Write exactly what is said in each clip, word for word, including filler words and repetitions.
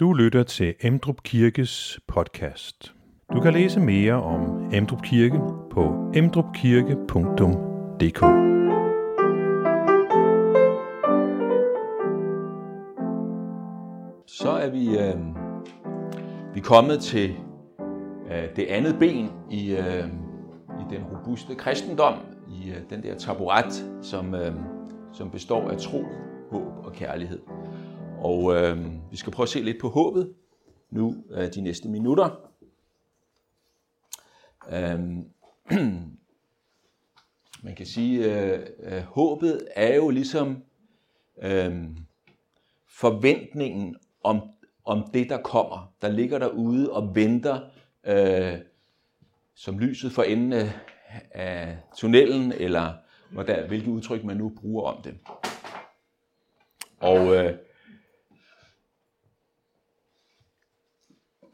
Du lytter til Emdrup Kirkes podcast. Du kan læse mere om Emdrup Kirke på emdrup kirke punktum d k. Så er vi, øh, vi er kommet til øh, det andet ben i, øh, i den robuste kristendom, i øh, den der taburet, som, øh, som består af tro, håb og kærlighed. Og øh, vi skal prøve at se lidt på håbet nu øh, de næste minutter. Øh, man kan sige, at øh, øh, håbet er jo ligesom øh, forventningen om, om det, der kommer, der ligger derude og venter øh, som lyset for enden af, af tunnelen, eller hvordan, hvilket udtryk man nu bruger om det. Og øh,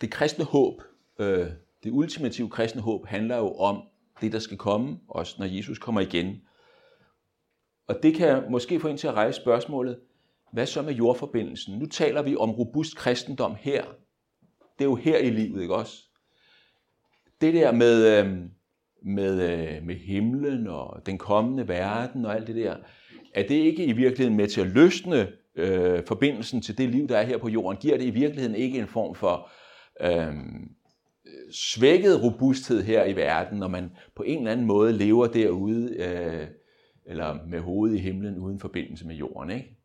det kristne håb, øh, det ultimative kristne håb, handler jo om det, der skal komme, også når Jesus kommer igen. Og det kan måske få en til at rejse spørgsmålet, hvad så med jordforbindelsen? Nu taler vi om robust kristendom her. Det er jo her i livet, ikke også? Det der med, øh, med, øh, med himlen og den kommende verden og alt det der, er det ikke i virkeligheden med til at løsne øh, forbindelsen til det liv, der er her på jorden? Giver det i virkeligheden ikke en form for Øhm, svækket robusthed her i verden, når man på en eller anden måde lever derude, øh, eller med hovedet i himlen uden forbindelse med jorden, ikke?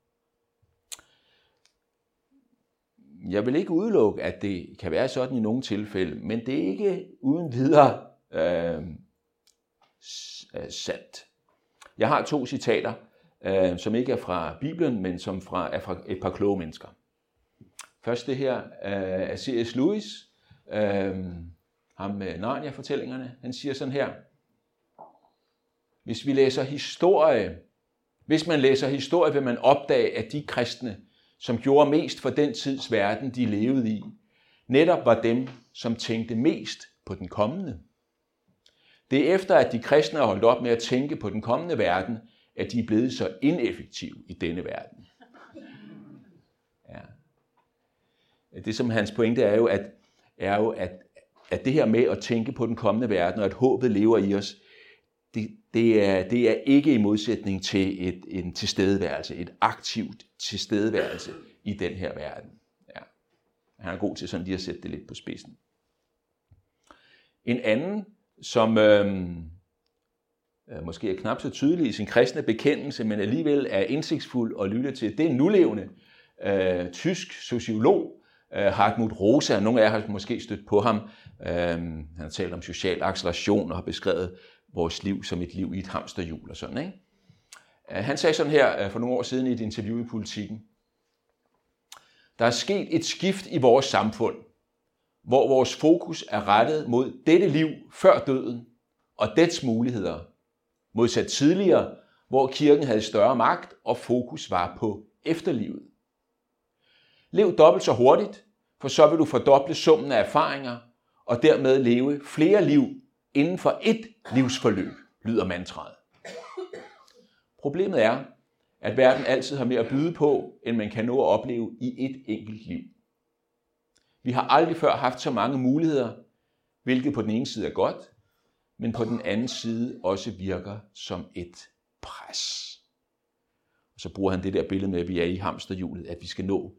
Jeg vil ikke udelukke, at det kan være sådan i nogle tilfælde, men det er ikke uden videre øh, sandt. Jeg har to citater, øh, som ikke er fra Bibelen, men som fra, er fra et par kloge mennesker. Først det her af øh, C S Lewis, øh, ham med Narnia-fortællingerne. Han siger sådan her: Hvis vi læser historie, hvis man læser historie, vil man opdage, at de kristne, som gjorde mest for den tids verden, de levede i, netop var dem, som tænkte mest på den kommende. Det er efter, at de kristne har holdt op med at tænke på den kommende verden, at de er blevet så ineffektive i denne verden. Ja. Det, som hans pointe er jo, at, er jo at, at det her med at tænke på den kommende verden, og at håbet lever i os, det, det, er, det er ikke i modsætning til et, en tilstedeværelse, et aktivt tilstedeværelse i den her verden. Ja. Han er god til sådan lige at sætte det lidt på spidsen. En anden, som øh, måske er knap så tydelig i sin kristne bekendelse, men alligevel er indsigtsfuld og lytter til, det er en nulevende øh, tysk sociolog, Hartmut Rosa. Nogle af jer har måske stødt på ham. Øhm, han har talt om social acceleration og har beskrevet vores liv som et liv i et hamsterhjul og sådan, ikke? Øh, han sagde sådan her øh, for nogle år siden i et interview i Politiken: Der er sket et skift i vores samfund, hvor vores fokus er rettet mod dette liv før døden og dets muligheder, modsat tidligere, hvor kirken havde større magt og fokus var på efterlivet. Lev dobbelt så hurtigt, for så vil du fordoble summen af erfaringer og dermed leve flere liv inden for ét livsforløb, lyder mantraet. Problemet er, at verden altid har mere at byde på, end man kan nå at opleve i et enkelt liv. Vi har aldrig før haft så mange muligheder, hvilket på den ene side er godt, men på den anden side også virker som et pres. Og så bruger han det der billede med, at vi er i hamsterhjulet, at vi skal nå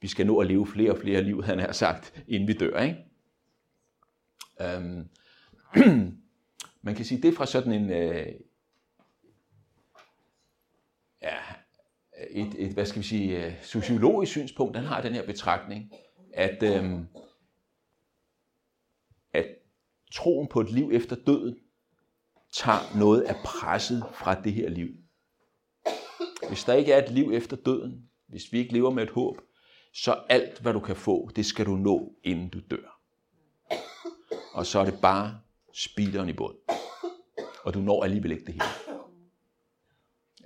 Vi skal nå at leve flere og flere liv, han har sagt, inden vi dør, ikke? Øhm. Man kan sige, det er fra sådan en, øh, ja, et, et, hvad skal vi sige, sociologisk synspunkt. Han har den her betragtning, at, øh, at troen på et liv efter døden tager noget af presset fra det her liv. Hvis der ikke er et liv efter døden, hvis vi ikke lever med et håb, så alt, hvad du kan få, det skal du nå, inden du dør. Og så er det bare speederen i bund. Og du når alligevel ikke det hele.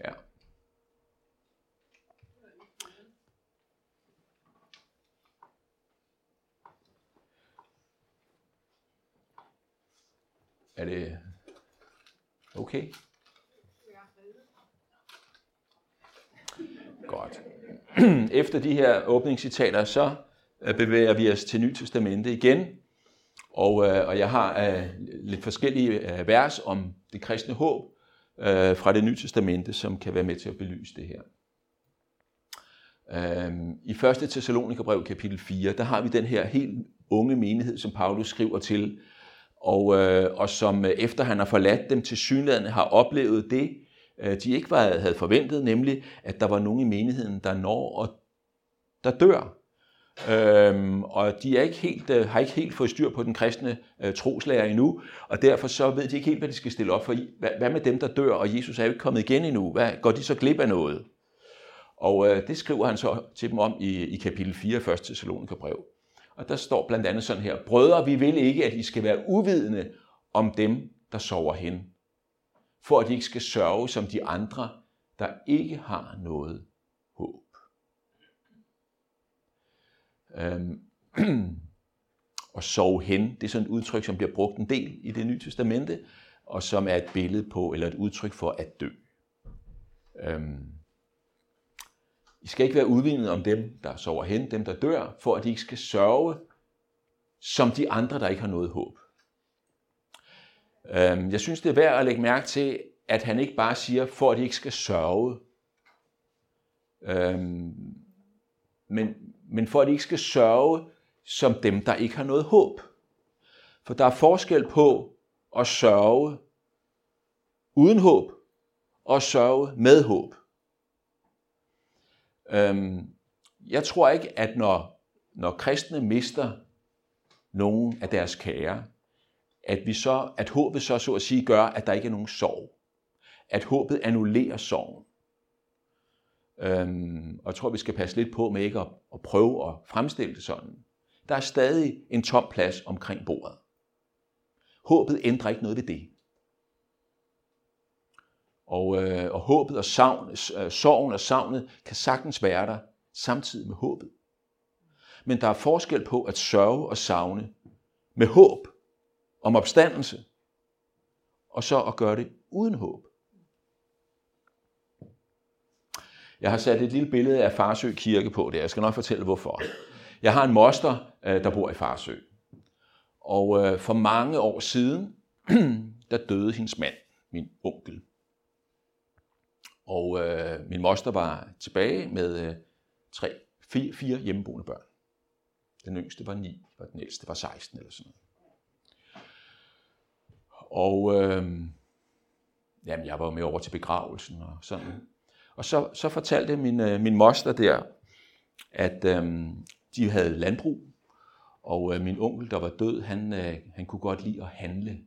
Ja. Er det okay? Godt. Efter de her åbningscitater, så bevæger vi os til Nye Testamente igen, og, øh, og jeg har øh, lidt forskellige øh, vers om det kristne håb øh, fra det Nye Testamente, som kan være med til at belyse det her. Øh, I første Thessalonikerbrev kapitel fire, der har vi den her helt unge menighed, som Paulus skriver til, og, øh, og som efter han har forladt dem til synlædende har oplevet det, øh, de ikke var, havde forventet, nemlig at der var nogen i menigheden, der når og der dør. Øhm, og de er ikke helt, øh, har ikke helt fået styr på den kristne øh, troslærer endnu, og derfor så ved de ikke helt, hvad de skal stille op for. Hvad, hvad med dem, der dør, og Jesus er jo ikke kommet igen endnu? Hvad, går de så glip af noget? Og øh, det skriver han så til dem om i, i kapitel fire, første Thessalonikerbrev. Og der står blandt andet sådan her: Brødre, vi vil ikke, at I skal være uvidende om dem, der sover hen, for at I ikke skal sørge som de andre, der ikke har noget håb. Øhm, og sove hen, det er sådan et udtryk, som bliver brugt en del i det Nye Testamente, og som er et billede på, eller et udtryk for at dø. Øhm, I skal ikke være udvidende om dem, der sover hen, dem der dør, for at de ikke skal sørge som de andre, der ikke har noget håb. Øhm, jeg synes, det er værd at lægge mærke til, at han ikke bare siger, for at de ikke skal sørge, øhm, men men for at de ikke skal sørge som dem, der ikke har noget håb. For der er forskel på at sørge uden håb og at sørge med håb. Øhm, jeg tror ikke, at når, når kristne mister nogen af deres kære, at, vi så, at håbet så, så at sige gør, at der ikke er nogen sorg. At håbet annullerer sorgen. Øhm, og jeg tror, vi skal passe lidt på med ikke at, at prøve at fremstille det sådan. Der er stadig en tom plads omkring bordet. Håbet ændrer ikke noget ved det. Og, øh, og håbet og savn, øh, sorgen og savnet kan sagtens være der samtidig med håbet. Men der er forskel på at sørge og savne med håb om opstandelse, og så at gøre det uden håb. Jeg har sat et lille billede af Farsø Kirke på der. Jeg skal nok fortælle, hvorfor. Jeg har en moster, der bor i Farsø. Og for mange år siden, der døde hendes mand, min onkel. Og min moster var tilbage med tre, fire, fire hjemmeboende børn. Den yngste var ni, og den ældste var seksten eller sådan noget. Og øh, jamen, jeg var med over til begravelsen og sådan. Og så, så fortalte min, min moster der, at øhm, de havde landbrug, og øh, min onkel, der var død, han, øh, han kunne godt lide at handle.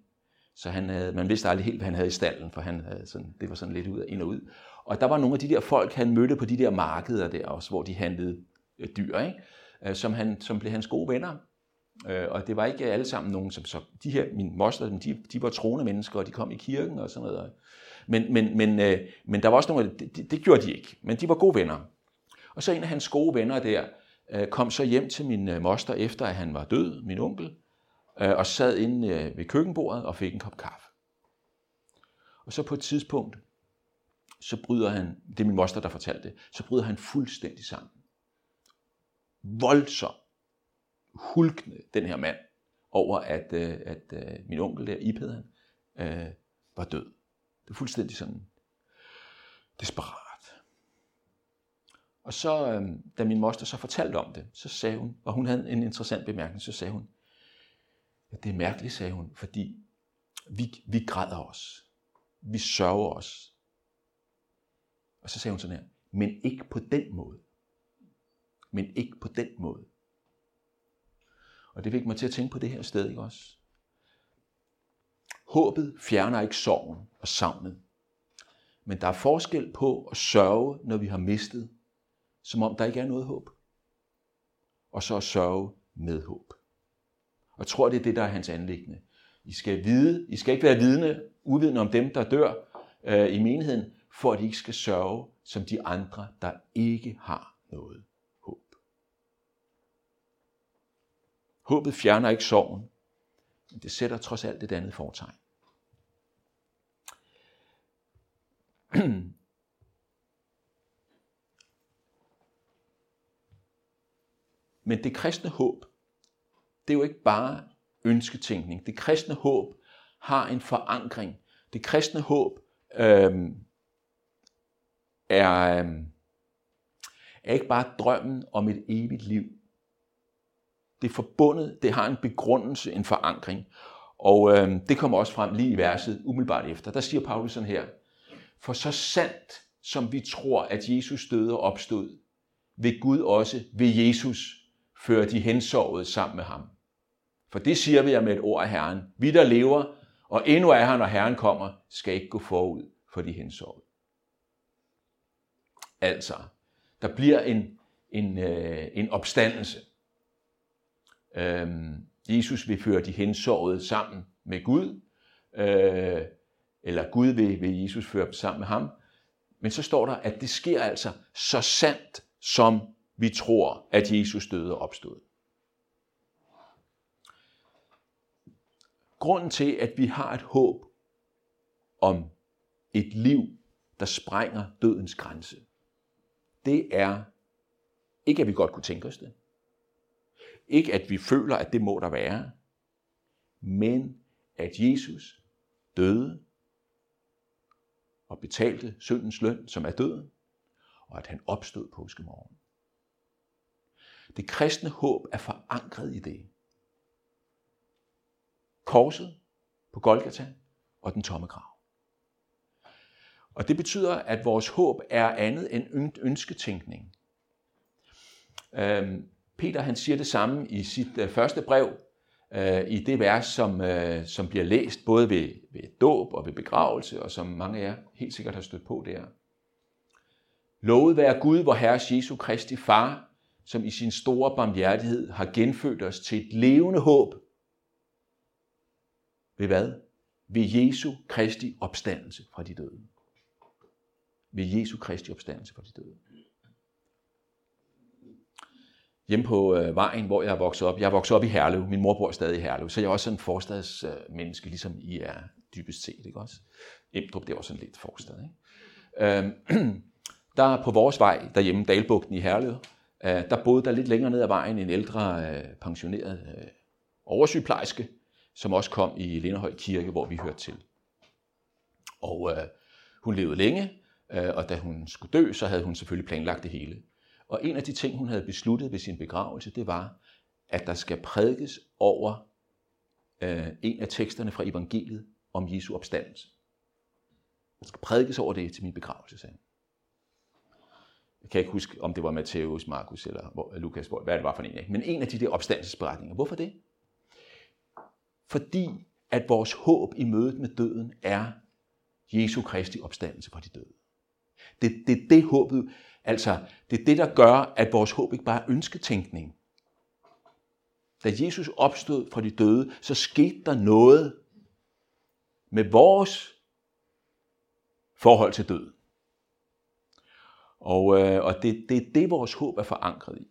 Så han havde, man vidste aldrig helt, hvad han havde i stallen, for han havde sådan, det var sådan lidt ud og ind og ud. Og der var nogle af de der folk, han mødte på de der markeder der også, hvor de handlede øh, dyr, ikke? Øh, som, han, som blev hans gode venner. Øh, og det var ikke alle sammen nogen, som så de her, min moster, de, de var troende mennesker, og de kom i kirken og sådan noget. Men, men, men, øh, men der var også nogle, det, det gjorde de ikke, men de var gode venner. Og så en af hans gode venner der øh, kom så hjem til min øh, moster, efter at han var død, min onkel, øh, og sad inde øh, ved køkkenbordet og fik en kop kaffe. Og så på et tidspunkt, så bryder han, det er min moster, der fortalte det, så bryder han fuldstændig sammen. Voldsom, hulkende den her mand, over at, øh, at øh, min onkel der, Iped, han, øh, var død. Det er fuldstændig sådan desperat. Og så, da min moster så fortalte om det, så sagde hun, og hun havde en interessant bemærkning, så sagde hun, at det er mærkeligt, sagde hun, fordi vi, vi græder os. Vi sørger os. Og så sagde hun sådan her, men ikke på den måde. Men ikke på den måde. Og det fik mig til at tænke på det her sted, ikke også? Håbet fjerner ikke sorgen og savnet. Men der er forskel på at sørge, når vi har mistet, som om der ikke er noget håb. Og så at sørge med håb. Og jeg tror, det er det, der er hans anliggende. I skal vide, I skal ikke være vidne, uvidende om dem, der dør øh, i menigheden, for at I ikke skal sørge som de andre, der ikke har noget håb. Håbet fjerner ikke sorgen. Men det sætter trods alt et andet fortegn. Men det kristne håb, det er jo ikke bare ønsketænkning. Det kristne håb har en forankring. Det kristne håb øh, er, øh, er ikke bare drømmen om et evigt liv. Det er forbundet, det har en begrundelse, en forankring. Og øh, det kommer også frem lige i verset umiddelbart efter. Der siger Paulus sådan her: For så sandt som vi tror, at Jesus døde og opstod, vil Gud også ved Jesus føre de hensovede sammen med ham. For det siger vi jer med et ord af Herren: Vi der lever, og endnu er han, når Herren kommer, skal ikke gå forud for de hensovede. Altså, der bliver en, en, øh, en opstandelse. Øhm, Jesus vil føre de hensovede sammen med Gud, øh, eller Gud vil, vil Jesus føre dem sammen med ham. Men så står der, at det sker altså så sandt, som vi tror, at Jesus døde og opstod. Grunden til, at vi har et håb om et liv, der sprænger dødens grænse, det er ikke, at vi godt kunne tænke os det. Ikke, at vi føler, at det må der være. Men, at Jesus døde og betalte syndens løn, som er døden, og at han opstod påskemorgen. Det kristne håb er forankret i det. Korset på Golgata og den tomme grav. Og det betyder, at vores håb er andet end ønsketænkning. Øhm, Peter han siger det samme i sit øh, første brev, øh, i det vers, som, øh, som bliver læst både ved, ved dåb og ved begravelse, og som mange af jer helt sikkert har stødt på der. Lovet være Gud, vor Herre Jesu Kristi Far, som i sin store barmhjertighed har genfødt os til et levende håb. Ved hvad? Ved Jesu Kristi opstandelse fra de døde. Ved Jesu Kristi opstandelse fra de døde. Hjemme på øh, vejen, hvor jeg er vokset op. Jeg er vokset op i Herlev. Min mor bor stadig i Herlev. Så jeg er også sådan en forstadsmenneske, øh, ligesom I er dybest set, ikke også? Emdrup, det er også sådan lidt forstad, ikke? Øhm, der på vores vej derhjemme, Dalbugten i Herlev, øh, der boede der lidt længere ned ad vejen en ældre øh, pensioneret øh, oversygeplejerske, som også kom i Linderhøj Kirke, hvor vi hørte til. Og øh, hun levede længe, øh, og da hun skulle dø, så havde hun selvfølgelig planlagt det hele. Og en af de ting, hun havde besluttet ved sin begravelse, det var, at der skal prædikes over øh, en af teksterne fra evangeliet om Jesu opstandelse. Der skal prædikes over det til min begravelse, sagde hun. Jeg kan ikke huske, om det var Matthæus, Markus eller Lukas, hvad det var for en af. Men en af de der opstandelsesberetninger. Hvorfor det? Fordi at vores håb i mødet med døden er Jesu Kristi opstandelse fra de døde. Det, det er det håbet, altså det er det, der gør, at vores håb ikke bare er ønsketænkning. Da Jesus opstod fra de døde, så skete der noget med vores forhold til døden. Og, øh, og det, det er det, vores håb er forankret i.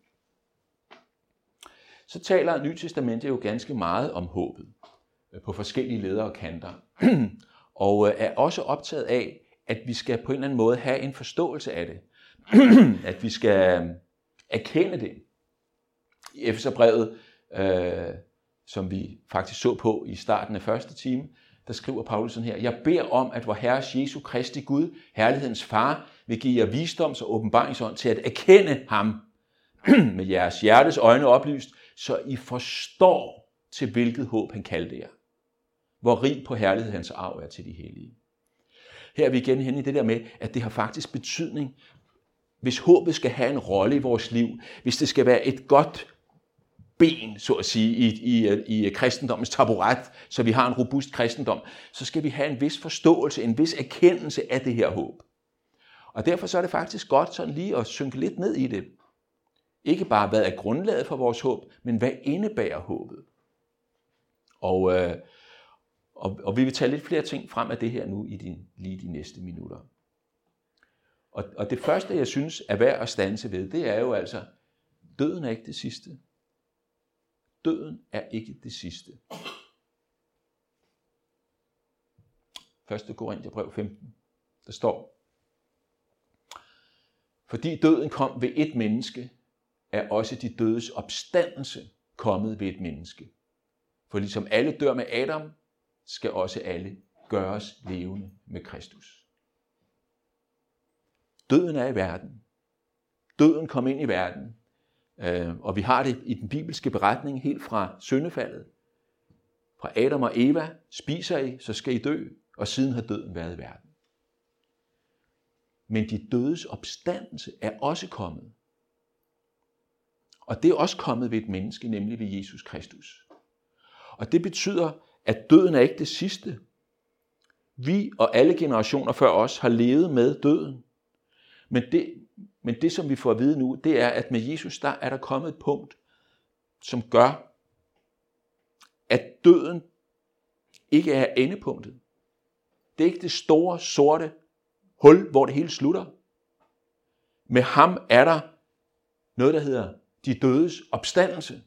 Så taler Nye Testamentet jo ganske meget om håbet på forskellige leder og kanter, og er også optaget af, at vi skal på en eller anden måde have en forståelse af det, at vi skal erkende det. I Efeserbrevet, øh, som vi faktisk så på i starten af første time, der skriver Paulus her: Jeg beder om, at vor Herre Jesu Kristi Gud, herlighedens far, vil give jer visdoms- og åbenbaringsånd til at erkende ham, med jeres hjertes øjne oplyst, så I forstår, til hvilket håb han kaldte jer. Hvor rig på herlighed hans arv er til de hellige. Her er vi igen henne i det der med, at det har faktisk betydning, hvis håbet skal have en rolle i vores liv, hvis det skal være et godt ben, så at sige, i, i, i kristendommens taburet, så vi har en robust kristendom, så skal vi have en vis forståelse, en vis erkendelse af det her håb. Og derfor så er det faktisk godt sådan lige at synke lidt ned i det. Ikke bare, hvad er grundlaget for vores håb, men hvad indebærer håbet? Og, øh, og, og vi vil tage lidt flere ting frem af det her nu i de, lige de næste minutter. Og, og det første, jeg synes er værd at standse ved, det er jo altså, døden er ikke det sidste. Døden er ikke det sidste. første Korinther femten, der står: Fordi døden kom ved ét menneske, er også de dødes opstandelse kommet ved et menneske. For ligesom alle dør med Adam, skal også alle gøres levende med Kristus. Døden er i verden. Døden kom ind i verden. Og vi har det i den bibelske beretning helt fra syndefaldet. Fra Adam og Eva, spiser I, så skal I dø, og siden har døden været i verden. Men de dødes opstandelse er også kommet. Og det er også kommet ved et menneske, nemlig ved Jesus Kristus. Og det betyder, at døden er ikke det sidste. Vi og alle generationer før os har levet med døden. Men det, men det, som vi får at vide nu, det er, at med Jesus, der er der kommet et punkt, som gør, at døden ikke er endepunktet. Det er ikke det store, sorte hul, hvor det hele slutter. Med ham er der noget, der hedder de dødes opstandelse.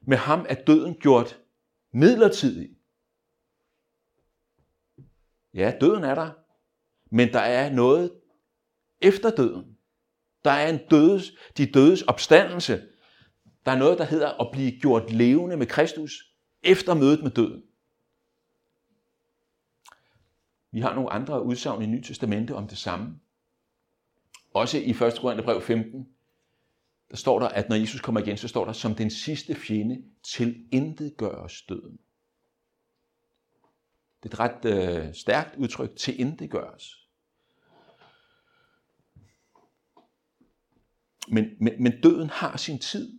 Med ham er døden gjort midlertidig. Ja, døden er der, men der er noget efter døden. Der er en dødes, de dødes opstandelse. Der er noget, der hedder at blive gjort levende med Kristus efter mødet med døden. Vi har nogle andre udsagn i Nye Testamente om det samme. Også i første Korintherbrev femten, der står der, at når Jesus kommer igen, så står der, som den sidste fjende til intet gøres døden. Det er et ret øh, stærkt udtryk, til intet gøres. Men, men, men døden har sin tid.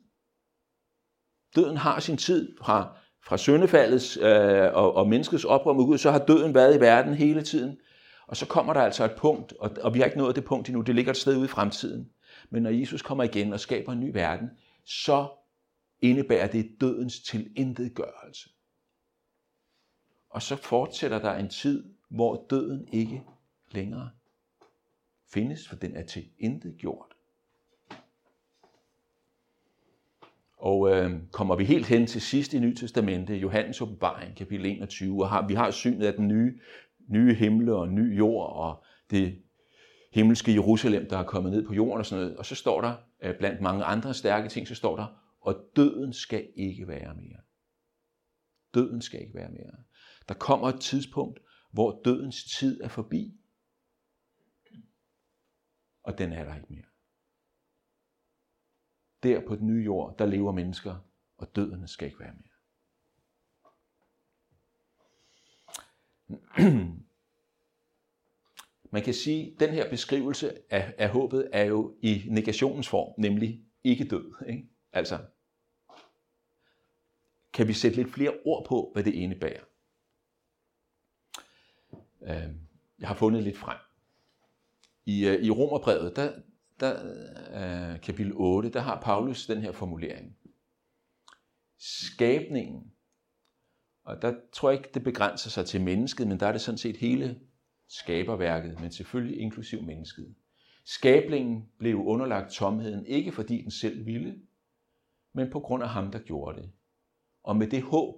Døden har sin tid fra, fra syndefaldets øh, og, og menneskets oprør mod Gud, så har døden været i verden hele tiden. Og så kommer der altså et punkt, og, og vi har ikke nået det punkt endnu, det ligger et sted ude i fremtiden. Men når Jesus kommer igen og skaber en ny verden, så indebærer det dødens tilintetgørelse. Og så fortsætter der en tid, hvor døden ikke længere findes, for den er tilintetgjort. Og øh, kommer vi helt hen til sidst i Nye Testamente, Johannes Åbenbaring, kapitel enogtyve, og har, vi har synet af den nye, nye himmel og ny jord, og det himmelske Jerusalem, der er kommet ned på jorden og sådan noget. Og så står der, øh, blandt mange andre stærke ting, så står der, og døden skal ikke være mere. Døden skal ikke være mere. Der kommer et tidspunkt, hvor dødens tid er forbi, og den er der ikke mere. Der på den nye jord, der lever mennesker, og døden skal ikke være mere. Man kan sige, at den her beskrivelse af, af håbet er jo i negationens form, nemlig ikke død. Ikke? Altså, kan vi sætte lidt flere ord på, hvad det indebærer? Jeg har fundet lidt frem. I, i Romerbrevet, der Der, øh, kapitel otte, der har Paulus den her formulering. Skabningen, og der tror jeg ikke, det begrænser sig til mennesket, men der er det sådan set hele skaberværket, men selvfølgelig inklusiv mennesket. Skabningen blev underlagt tomheden, ikke fordi den selv ville, men på grund af ham, der gjorde det. Og med det håb,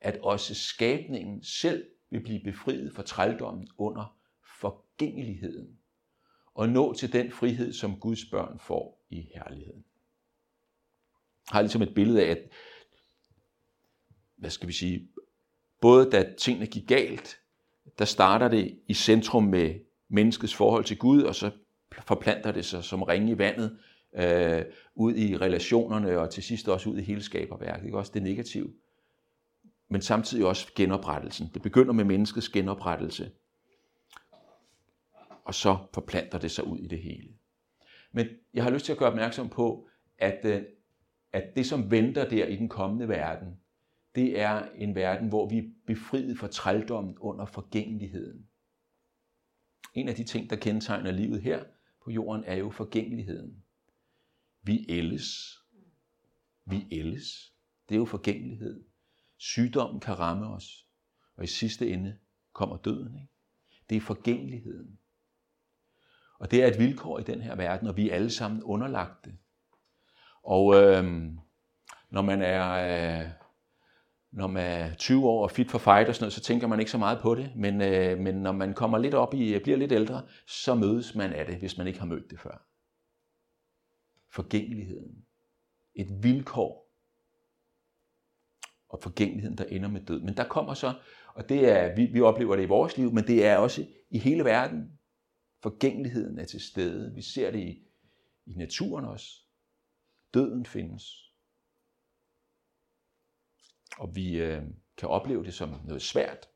at også skabningen selv vil blive befriet fra trældommen under forgængeligheden, og nå til den frihed, som Guds børn får i herligheden. Jeg har ligesom et billede af, at, hvad skal vi sige, både da tingene gik galt, der starter det i centrum med menneskets forhold til Gud, og så forplanter det sig som ringe i vandet, øh, ud i relationerne, og til sidst også ud i hele skaberværket, ikke? Også det negative, men samtidig også genoprettelsen. Det begynder med menneskets genoprettelse, og så forplanter det sig ud i det hele. Men jeg har lyst til at gøre opmærksom på, at, at det, som venter der i den kommende verden, det er en verden, hvor vi er befriet fra trældommen under forgængeligheden. En af de ting, der kendetegner livet her på jorden, er jo forgængeligheden. Vi ældes. Vi ældes. Det er jo forgængelighed. Sygdommen kan ramme os, og i sidste ende kommer døden. Ikke? Det er forgængeligheden. Og det er et vilkår i den her verden, og vi er alle sammen underlagt det. Og øhm, når man er øh, når man er tyve år og fit for fight og sådan noget, så tænker man ikke så meget på det. Men, øh, men når man kommer lidt op i, bliver lidt ældre, så mødes man af det, hvis man ikke har mødt det før. forgængeligheden. Et vilkår. Og forgængeligheden, der ender med død. Men der kommer så, og det er, vi, vi oplever det i vores liv, men det er også i hele verden. Forgængeligheden er til stede. Vi ser det i, i naturen også. Døden findes. Og vi øh, kan opleve det som noget svært.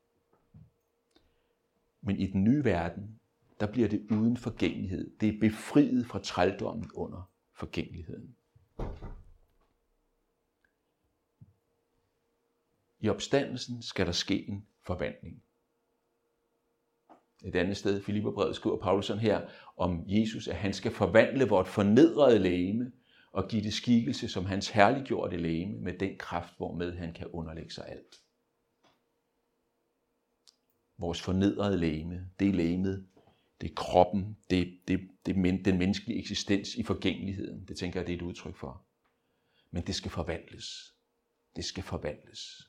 Men i den nye verden, der bliver det uden forgængelighed. Det er befriet fra trældommen under forgængeligheden. I opstandelsen skal der ske en forvandling. Et andet sted, Filipperbrevet, skriver Paulus sådan her om Jesus, at han skal forvandle vort fornedrede legeme og give det skikkelse som hans herliggjorte legeme med den kraft, hvormed han kan underlægge sig alt. Vores fornedrede legeme, det er legemet, det er kroppen, det er det, det, det, den menneskelige eksistens i forgængeligheden. Det tænker jeg, det er et udtryk for. Men det skal forvandles. Det skal forvandles.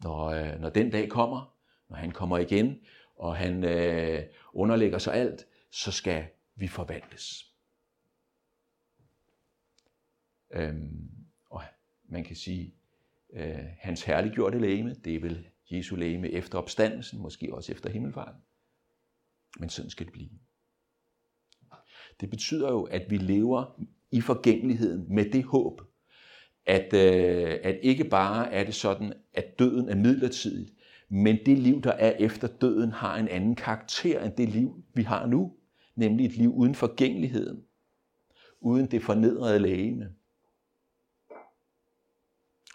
Når, når den dag kommer, når han kommer igen, og han øh, underlægger sig alt, så skal vi forvandles. Øhm, og man kan sige, øh, hans herliggjorte legeme, det er vel Jesu legeme efter opstandelsen, måske også efter himmelfarten. Men sådan skal det blive. Det betyder jo, at vi lever i forgængeligheden med det håb, at, øh, at ikke bare er det sådan, at døden er midlertidigt, men det liv, der er efter døden, har en anden karakter end det liv, vi har nu, nemlig et liv uden forgængeligheden, uden det fornedrede legeme,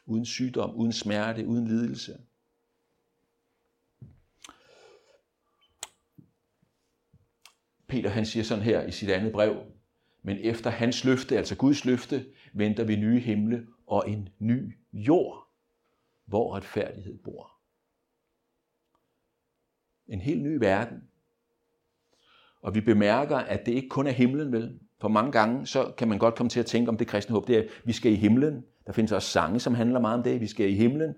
uden sygdom, uden smerte, uden lidelse. Peter han siger sådan her i sit andet brev, men efter hans løfte, altså Guds løfte, venter vi nye himle og en ny jord, hvor retfærdighed bor. En helt ny verden. Og vi bemærker, at det ikke kun er himlen, vel? For mange gange, så kan man godt komme til at tænke om det kristne håb, det er, at vi skal i himlen. Der findes også sange, som handler meget om det, vi skal i himlen.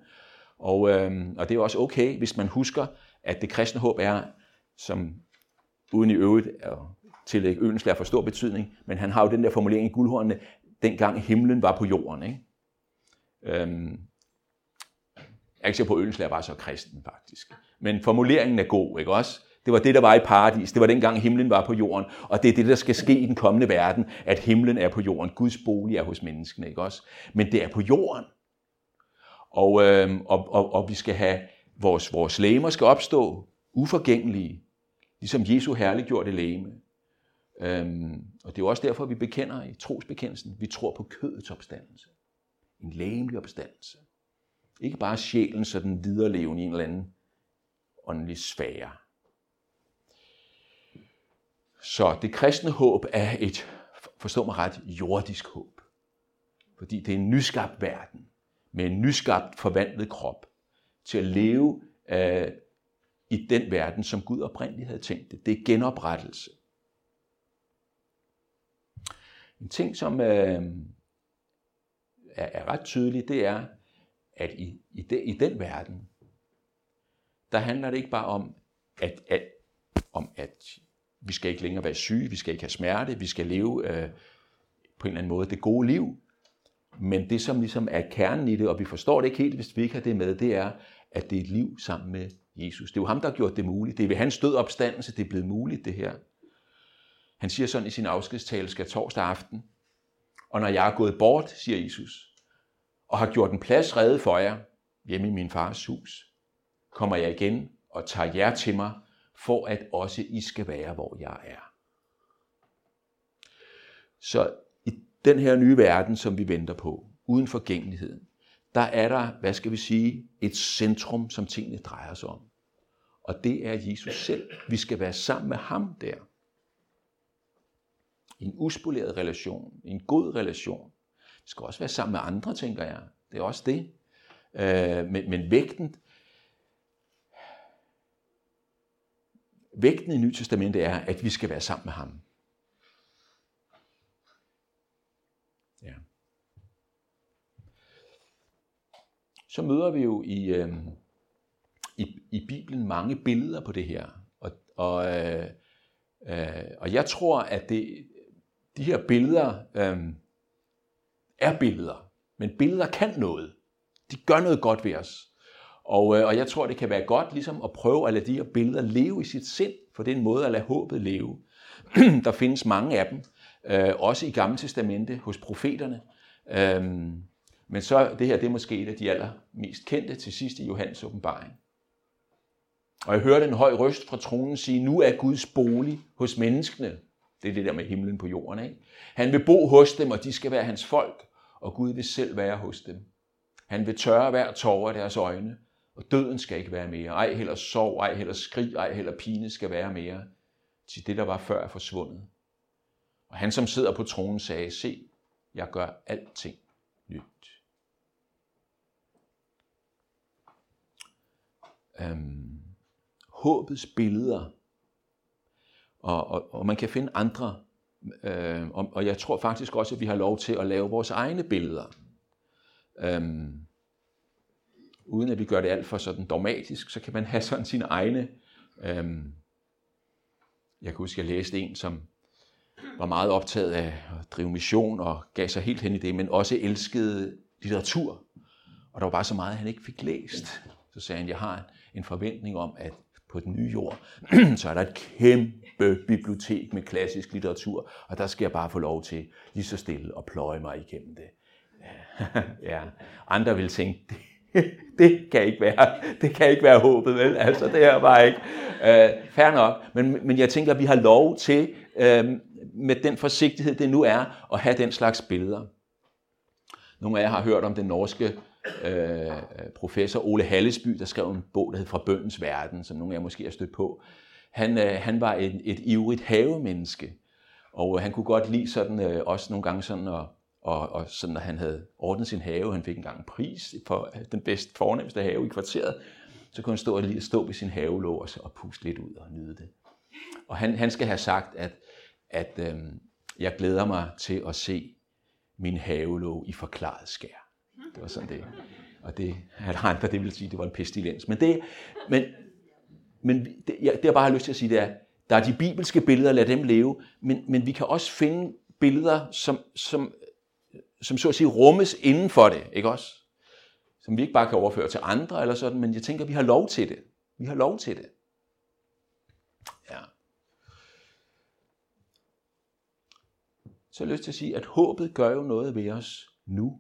Og, øhm, og det er også okay, hvis man husker, at det kristne håb er, som uden i øvrigt at tillægge Ølenslag for stor betydning, men han har jo den der formulering i Guldhornene, dengang himlen var på jorden, ikke? Øhm, Jeg er ikke sikker på, at Ølenslag var så kristen, faktisk. Men formuleringen er god, ikke også? Det var det, der var i paradis. Det var dengang himlen var på jorden. Og det er det, der skal ske i den kommende verden, at himlen er på jorden. Guds bolig er hos menneskene, ikke også? Men det er på jorden. Og, øh, og, og, og vi skal have, vores, vores legemer skal opstå uforgængelige, ligesom Jesu herliggjorte legeme. Øhm, og det er også derfor, vi bekender i trosbekendelsen, vi tror på kødets opstandelse. En legemlig opstandelse. Ikke bare sjælen, så den viderelevende i en eller anden åndelig sfære. Så det kristne håb er et, forstå mig ret, jordisk håb. Fordi det er en nyskabt verden, med en nyskabt forvandlet krop, til at leve øh, i den verden, som Gud oprindeligt havde tænkt det. Det er genoprettelse. En ting, som øh, er, er ret tydelig, det er, at i, i, de, i den verden, der handler det ikke bare om, at, at, om, at vi skal ikke længere være syge, vi skal ikke have smerte, vi skal leve øh, på en eller anden måde det gode liv. Men det, som ligesom er kernen i det, og vi forstår det ikke helt, hvis vi ikke har det med, det er, at det er et liv sammen med Jesus. Det er jo ham, der har gjort det muligt. Det er ved hans død opstandelse, det er blevet muligt, det her. Han siger sådan i sin afskedstale, skal torsdag aften, og når jeg er gået bort, siger Jesus, og har gjort en plads rede for jer hjemme i min fars hus, kommer jeg igen og tager jer til mig, for at også I skal være, hvor jeg er. Så i den her nye verden, som vi venter på, uden forgængeligheden, der er der, hvad skal vi sige, et centrum, som tingene drejer sig om. Og det er Jesus selv. Vi skal være sammen med ham der. I en uspoleret relation, en god relation. Vi skal også være sammen med andre, tænker jeg. Det er også det. Øh, men, men vægten, vægten i Nyt Testamentet er, at vi skal være sammen med ham. Ja. Så møder vi jo i, øh, i, i Bibelen mange billeder på det her. Og, og, øh, øh, og jeg tror, at det... de her billeder øh, er billeder, men billeder kan noget. De gør noget godt ved os. Og, øh, og jeg tror, det kan være godt ligesom at prøve at lade de her billeder leve i sit sind, for det er en måde at lade håbet leve. Der findes mange af dem, øh, også i Gamle Testamente, hos profeterne. Øh, men så det her, det er måske et af de allermest kendte til sidst i Johannes åbenbaring. Og jeg hørte en høj røst fra tronen sige, nu er Guds bolig hos menneskene. Det er det der med himlen på jorden, ikke? Han vil bo hos dem, og de skal være hans folk, og Gud vil selv være hos dem. Han vil tørre hver tårer af deres øjne, og døden skal ikke være mere. Ej heller sorg, ej heller skrig, ej heller pine skal være mere, til det, der var før, er forsvundet. Og han, som sidder på tronen, sagde, se, jeg gør alting nyt. Øhm, håbets billeder. Og, og, og man kan finde andre, øh, og, og jeg tror faktisk også, at vi har lov til at lave vores egne billeder, øhm, uden at vi gør det alt for sådan dogmatisk, så kan man have sådan sine egne. Øhm, jeg kan huske, at jeg læste en, som var meget optaget af at drive mission og gav sig helt hen i det, men også elskede litteratur, og der var bare så meget, han ikke fik læst. Så sagde han, jeg har en forventning om, at på den nye jord, så er der et kæmpe bibliotek med klassisk litteratur, og der skal jeg bare få lov til lige så stille at pløje mig igennem det. Ja. Andre vil tænke, det, det kan ikke være, det kan ikke være håbet, vel? Altså, det er bare ikke. Øh, fair nok, men, men jeg tænker, at vi har lov til, øh, med den forsigtighed, det nu er, at have den slags billeder. Nogle af jer har hørt om den norske Øh, professor Ole Hallesby, der skrev en bog, der hed Fra Bøndens Verden, som nogle af jer måske har stødt på. Han, øh, han var et, et ivrigt havemenneske, og øh, han kunne godt lide sådan, øh, også nogle gange sådan, og, og, og sådan, at han havde ordnet sin have. Han fik engang en pris for den bedste, fornemmeste have i kvarteret. Så kunne han stå og lige stå ved sin havelåg og, og puste lidt ud og nyde det. Og han, han skal have sagt, at, at øh, jeg glæder mig til at se min havelåg i forklaret skær. Det var sådan det. Og det er andre, det vil sige, det var en pestilens. Men det, men, men det, jeg, det jeg bare har lyst til at sige, det er, der er de bibelske billeder, lad dem leve, men, men vi kan også finde billeder, som, som, som så at sige rummes inden for det, ikke også? Som vi ikke bare kan overføre til andre eller sådan, men jeg tænker, vi har lov til det. Vi har lov til det. Ja. Så jeg har lyst til at sige, at håbet gør jo noget ved os nu.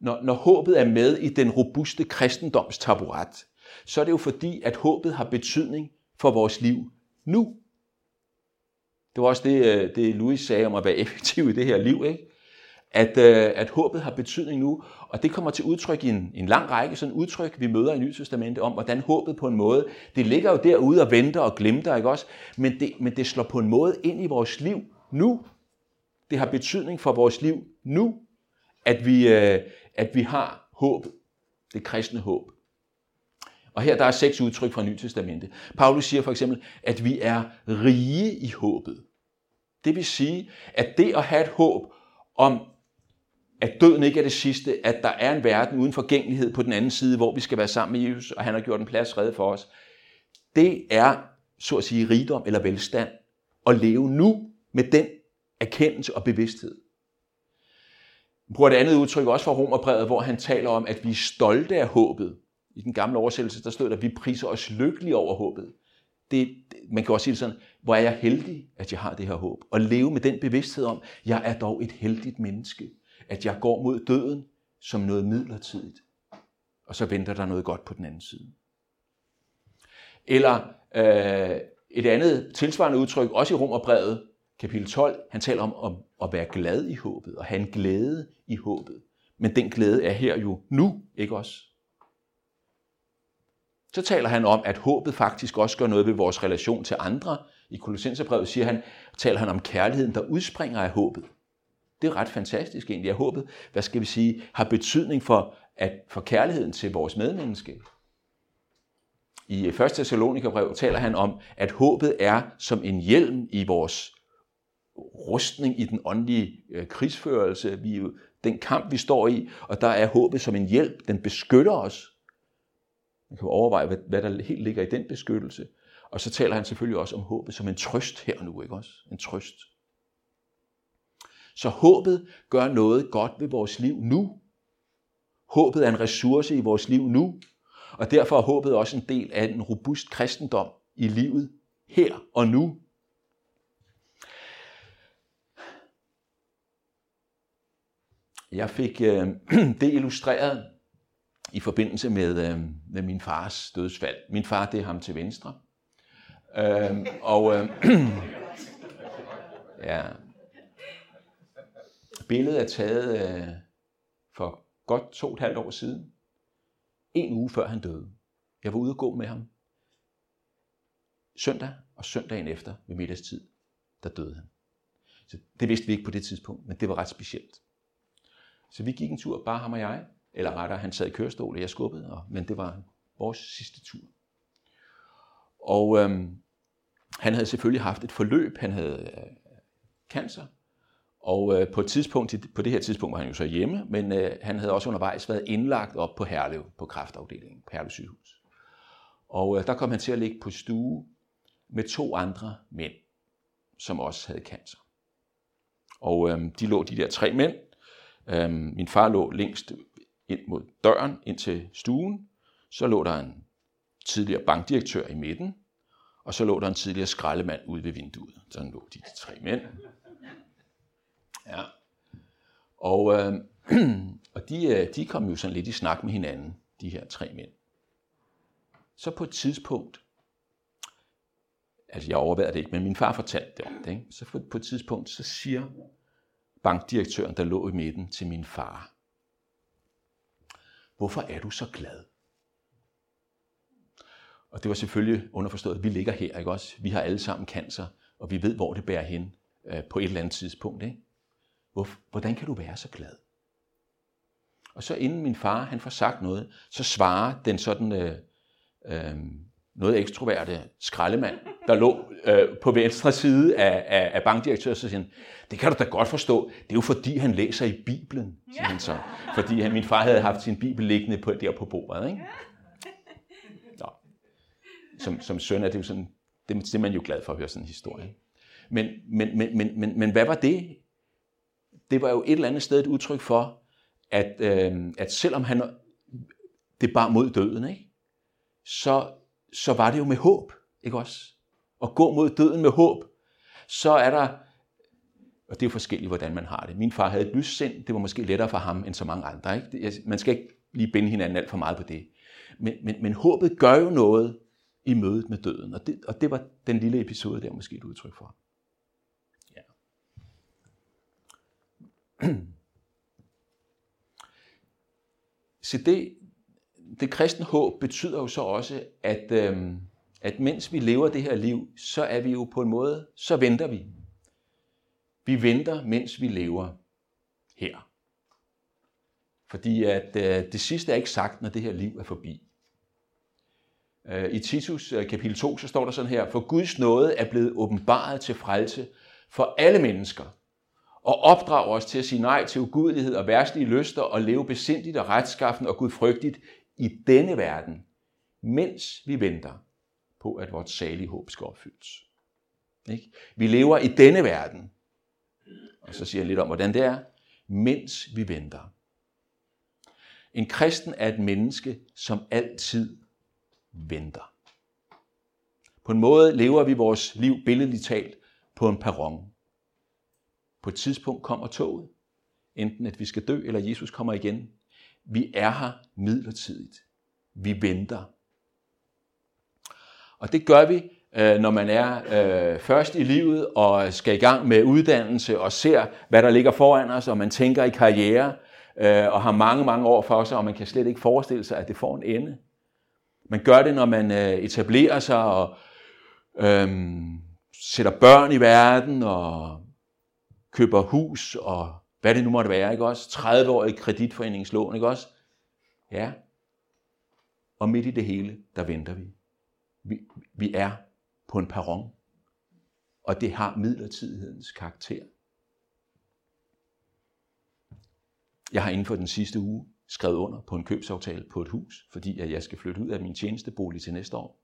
Når, når håbet er med i den robuste kristendomstaburet, så er det jo fordi, at håbet har betydning for vores liv nu. Det var også det, det Louis sagde om at være effektiv i det her liv, ikke? At, at håbet har betydning nu, og det kommer til udtryk i en, en lang række sådan udtryk, vi møder i Nye Testamente om, hvordan håbet på en måde, det ligger jo derude og venter og glimter, ikke også? Men det, men det slår på en måde ind i vores liv nu. Det har betydning for vores liv nu, at vi... at vi har håb, det kristne håb. Og her der er seks udtryk fra Nye Testamente. Paulus siger for eksempel, at vi er rige i håbet. Det vil sige, at det at have et håb om, at døden ikke er det sidste, at der er en verden uden forgængelighed på den anden side, hvor vi skal være sammen med Jesus, og han har gjort en plads rede for os, det er, så at sige, rigdom eller velstand at leve nu med den erkendelse og bevidsthed. Han bruger et andet udtryk også fra Romerbrevet, hvor han taler om, at vi er stolte af håbet. I den gamle oversættelse, der stod der, at vi priser os lykkelige over håbet. Det, man kan også sige sådan, hvor er jeg heldig, at jeg har det her håb. Og leve med den bevidsthed om, jeg er dog et heldigt menneske. At jeg går mod døden som noget midlertidigt. Og så venter der noget godt på den anden side. Eller øh, et andet tilsvarende udtryk, også i Romerbrevet, kapitel tolv, han taler om, om at være glad i håbet, og have en glæde i håbet. Men den glæde er her jo nu, ikke også? Så taler han om, at håbet faktisk også gør noget ved vores relation til andre. I Kolossenserbrevet siger han, taler han om kærligheden, der udspringer af håbet. Det er ret fantastisk egentlig, at håbet, hvad skal vi sige, har betydning for, at, for kærligheden til vores medmenneske. I første Thessalonikerbrev taler han om, at håbet er som en hjelm i vores rustning i den åndelige øh, krigsførelse, vi, den kamp, vi står i, og der er håbet som en hjælp, den beskytter os. Man kan jo overveje, hvad, hvad der helt ligger i den beskyttelse. Og så taler han selvfølgelig også om håbet som en trøst her og nu, ikke også? En trøst. Så håbet gør noget godt ved vores liv nu. Håbet er en ressource i vores liv nu, og derfor er håbet også en del af en robust kristendom i livet her og nu. Jeg fik øh, det illustreret i forbindelse med, øh, med min fars dødsfald. Min far, det er ham til venstre. Øh, og øh, ja, billedet er taget øh, for godt to og et halvt år siden. En uge før han døde. Jeg var ude at gå med ham. Søndag og søndagen efter ved middagstid, der døde han. Så det vidste vi ikke på det tidspunkt, men det var ret specielt. Så vi gik en tur, bare ham og jeg, eller rettere, han sad i kørestol, og jeg skubbede, og, men det var vores sidste tur. Og øhm, han havde selvfølgelig haft et forløb, han havde øh, cancer, og øh, på, et tidspunkt, på det her tidspunkt var han jo så hjemme, men øh, han havde også undervejs været indlagt op på Herlev, på kræftafdelingen, på Herlev sygehus. Og øh, der kom han til at ligge på stue med to andre mænd, som også havde cancer. Og øh, de lå, de der tre mænd. Min far lå længst ind mod døren, ind til stuen. Så lå der en tidligere bankdirektør i midten, og så lå der en tidligere skraldemand ude ved vinduet. Sådan lå de tre mænd. Ja. Og, øh, og de, de kom jo sådan lidt i snak med hinanden, de her tre mænd. Så på et tidspunkt, altså jeg overvejede det ikke, men min far fortalte det om det, ikke? Så på et tidspunkt, så siger bankdirektøren, der lå i midten, til min far: "Hvorfor er du så glad?" Og det var selvfølgelig underforstået, at vi ligger her, ikke også? Vi har alle sammen cancer, og vi ved, hvor det bærer hen øh, på et eller andet tidspunkt, ikke? Hvorfor, hvordan kan du være så glad? Og så inden min far, han får sagt noget, så svarer den sådan øh, øh, noget ekstroverte skraldemand, der lå øh, på venstre side af, af, af bankdirektøren, så siger han: "Det kan du da godt forstå, det er jo fordi, han læser i Bibelen." Siger han så. Fordi han, min far havde haft sin Bibel liggende på, der på bordet, ikke? Nå. Som, som søn er det jo sådan, det, det er man jo glad for at høre sådan en historie. Men, men, men, men, men, men hvad var det? Det var jo et eller andet sted et udtryk for, at, øh, at selvom han, det bar mod døden, ikke? Så, så var det jo med håb, ikke også? Og gå mod døden med håb, så er der, og det er jo forskelligt, hvordan man har det. Min far havde et lyst sind, det var måske lettere for ham, end så mange andre, ikke? Man skal ikke lige binde hinanden alt for meget på det. Men, men, men håbet gør jo noget i mødet med døden, og det, og det var den lille episode, der måske et udtryk for. Ja. Så det, det kristne håb betyder jo så også, at øhm, at mens vi lever det her liv, så er vi jo på en måde, så venter vi. Vi venter, mens vi lever her. Fordi at øh, det sidste er ikke sagt, når det her liv er forbi. Øh, I Titus øh, kapitel to, så står der sådan her: "For Guds nåde er blevet åbenbaret til frelse for alle mennesker, og opdrager os til at sige nej til ugudelighed og verdslige lyster, og leve besindigt og retskaffen og gudfrygtigt i denne verden, mens vi venter på, at vores salige håb skal opfyldes." Ikke? Vi lever i denne verden. Og så siger jeg lidt om, hvordan det er. Mens vi venter. En kristen er et menneske, som altid venter. På en måde lever vi vores liv billedligt talt på en perron. På et tidspunkt kommer toget. Enten at vi skal dø, eller Jesus kommer igen. Vi er her midlertidigt. Vi venter. Og det gør vi, når man er øh, først i livet og skal i gang med uddannelse og ser, hvad der ligger foran os, og man tænker i karriere øh, og har mange, mange år for sig, og man kan slet ikke forestille sig, at det får en ende. Man gør det, når man øh, etablerer sig og øh, sætter børn i verden og køber hus og hvad det nu måtte være, ikke også? tredive-årige kreditforeningslån, ikke også? Ja. Og midt i det hele, der venter vi. Vi, vi er på en perron, og det har midlertidighedens karakter. Jeg har inden for den sidste uge skrevet under på en købsaftale på et hus, fordi at jeg skal flytte ud af min tjenestebolig til næste år.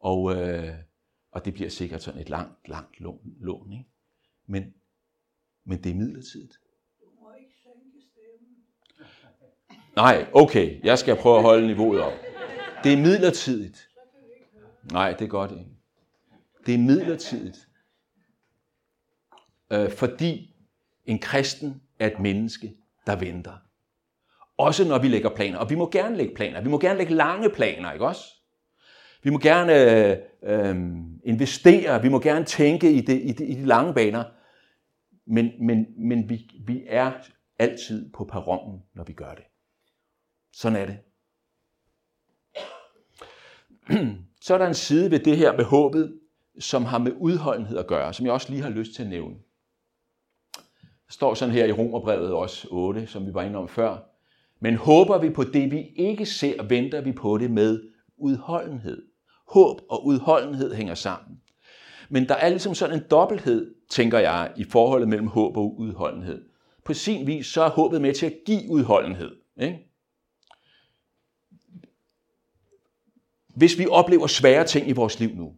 Og, øh, og det bliver sikkert sådan et langt, langt lån. lån, ikke? Men Men det er midlertidigt. Du må ikke sænke stemmen. Nej, okay. Jeg skal prøve at holde niveauet op. Det er midlertidigt. Nej, det er godt ikke. Det er midlertidigt. Øh, fordi en kristen er et menneske, der venter. Også når vi lægger planer. Og vi må gerne lægge planer. Vi må gerne lægge lange planer, ikke også? Vi må gerne øh, investere. Vi må gerne tænke i, det, i, de, i de lange baner. Men, men, men vi, vi er altid på perronen, når vi gør det. Sådan er det. Så er der en side ved det her med håbet, som har med udholdenhed at gøre, som jeg også lige har lyst til at nævne. Der står sådan her i Romerbrevet også otte, som vi var inde om før. Men håber vi på det, vi ikke ser, venter vi på det med udholdenhed. Håb og udholdenhed hænger sammen. Men der er ligesom sådan en dobbelthed, tænker jeg, i forholdet mellem håb og udholdenhed. På sin vis, så er håbet med til at give udholdenhed, ikke? Hvis vi oplever svære ting i vores liv nu,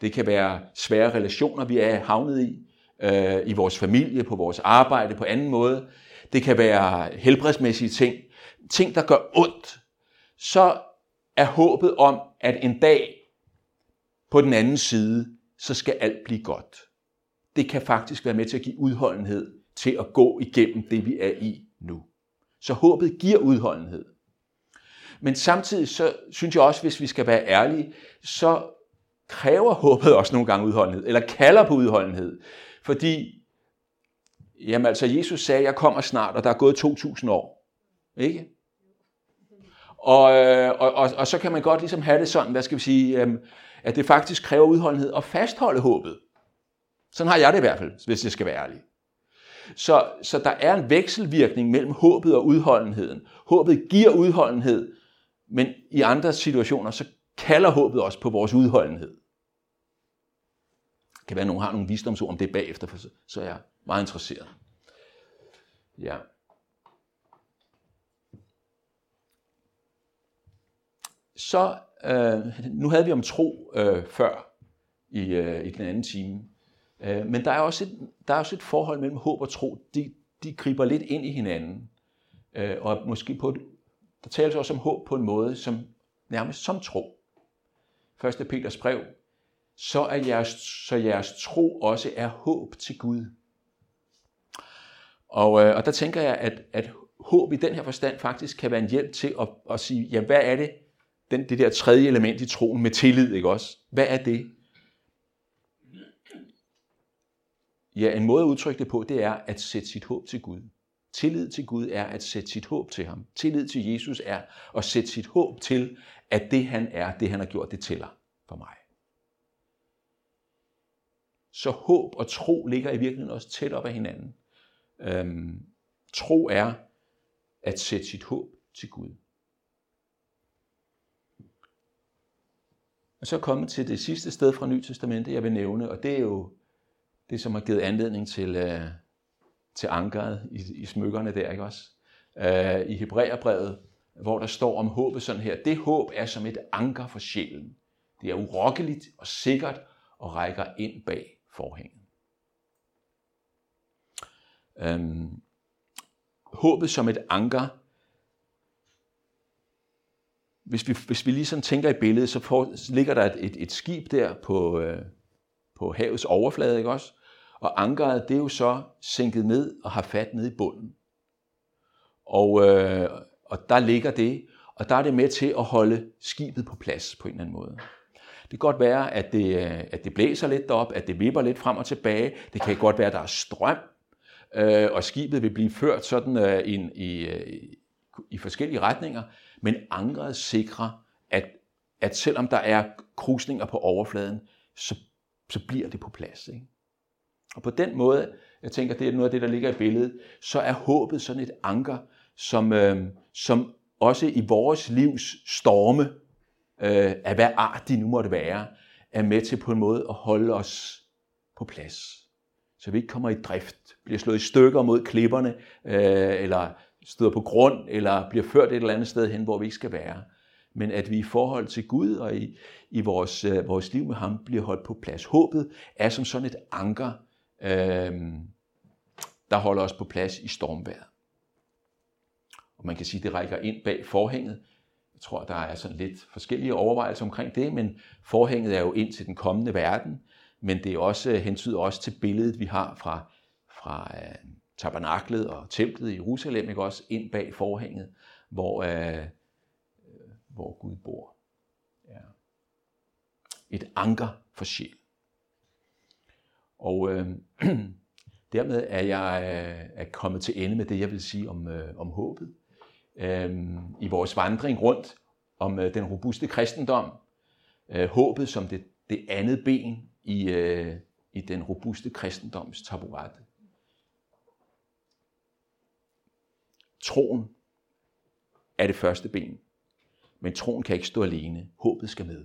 det kan være svære relationer, vi er havnet i, øh, i vores familie, på vores arbejde, på anden måde. Det kan være helbredsmæssige ting, ting der gør ondt. Så er håbet om, at en dag på den anden side, så skal alt blive godt. Det kan faktisk være med til at give udholdenhed til at gå igennem det, vi er i nu. Så håbet giver udholdenhed. Men samtidig så synes jeg også, hvis vi skal være ærlige, så kræver håbet også nogle gange udholdenhed, eller kalder på udholdenhed. Fordi, jamen altså, Jesus sagde, jeg kommer snart, og der er gået to tusind år. Ikke? Og, og, og, og så kan man godt ligesom have det sådan, hvad skal vi sige, øhm, at det faktisk kræver udholdenhed at fastholde håbet. Sådan har jeg det i hvert fald, hvis jeg skal være ærlig. Så, så der er en vekselvirkning mellem håbet og udholdenheden. Håbet giver udholdenhed, men i andre situationer, så kalder håbet også på vores udholdenhed. Det kan være, at nogen har nogle visdomsord om det bagefter, for så, så er jeg meget interesseret. Ja. Så, øh, nu havde vi om tro øh, før i, øh, i den anden time. Øh, men der er, også et, der er også et forhold mellem håb og tro. De, de griber lidt ind i hinanden. Øh, og måske på, der tales også om håb på en måde, som nærmest som tro. Første Peters brev, så er jeres, så jeres tro også er håb til Gud. Og, øh, og der tænker jeg, at, at håb i den her forstand faktisk kan være en hjælp til at, at sige, ja, hvad er det, den, det der tredje element i troen med tillid, ikke også? Hvad er det? Ja, en måde at udtrykke det på, det er at sætte sit håb til Gud. Tillid til Gud er at sætte sit håb til ham. Tillid til Jesus er at sætte sit håb til, at det han er, det han har gjort, det tæller for mig. Så håb og tro ligger i virkeligheden også tæt op ad hinanden. Øhm, tro er at sætte sit håb til Gud. Og så kommer til det sidste sted fra Nye Testamentet, jeg vil nævne, og det er jo det, som har givet anledning til, øh, til ankeret i, i smykkerne der, ikke også? Øh, I Hebræerbrevet, hvor der står om håbet sådan her. Det håb er som et anker for sjælen. Det er urokkeligt og sikkert og rækker ind bag forhængen. Øh, håbet som et anker. Hvis vi, hvis vi lige sådan tænker i billedet, så, for, så ligger der et, et, et skib der på, øh, på havets overflade, ikke også? Og ankeret, det er jo så sænket ned og har fat ned i bunden. Og, øh, og der ligger det, og der er det med til at holde skibet på plads på en eller anden måde. Det kan godt være, at det, at det blæser lidt derop, at det vipper lidt frem og tilbage. Det kan godt være, at der er strøm, øh, og skibet vil blive ført sådan øh, ind i... Øh, i forskellige retninger, men ankeret sikrer, at, at selvom der er krusninger på overfladen, så, så bliver det på plads, ikke? Og på den måde, jeg tænker, det er noget af det, der ligger i billedet, så er håbet sådan et anker, som, øh, som også i vores livs storme, øh, af hvad art de nu måtte være, er med til på en måde at holde os på plads. Så vi ikke kommer i drift, bliver slået i stykker mod klipperne, øh, eller støder på grund, eller bliver ført et eller andet sted hen, hvor vi ikke skal være. Men at vi i forhold til Gud og i, i vores, øh, vores liv med ham, bliver holdt på plads. Håbet er som sådan et anker, øh, der holder os på plads i stormvejret. Og man kan sige, at det rækker ind bag forhænget. Jeg tror, der er sådan lidt forskellige overvejelser omkring det, men forhænget er jo ind til den kommende verden, men det er også hentyder også til billedet, vi har fra, fra øh, tabernaklet og templet i Jerusalem, ikke også ind bag forhænget, hvor, øh, hvor Gud bor. Ja. Et anker for sjæl. Og øh, dermed er jeg er kommet til ende med det, jeg vil sige om, øh, om håbet. I vores vandring rundt om den robuste kristendom, håbet som det, det andet ben i, i den robuste kristendoms taburet. Troen er det første ben, men troen kan ikke stå alene. Håbet skal med.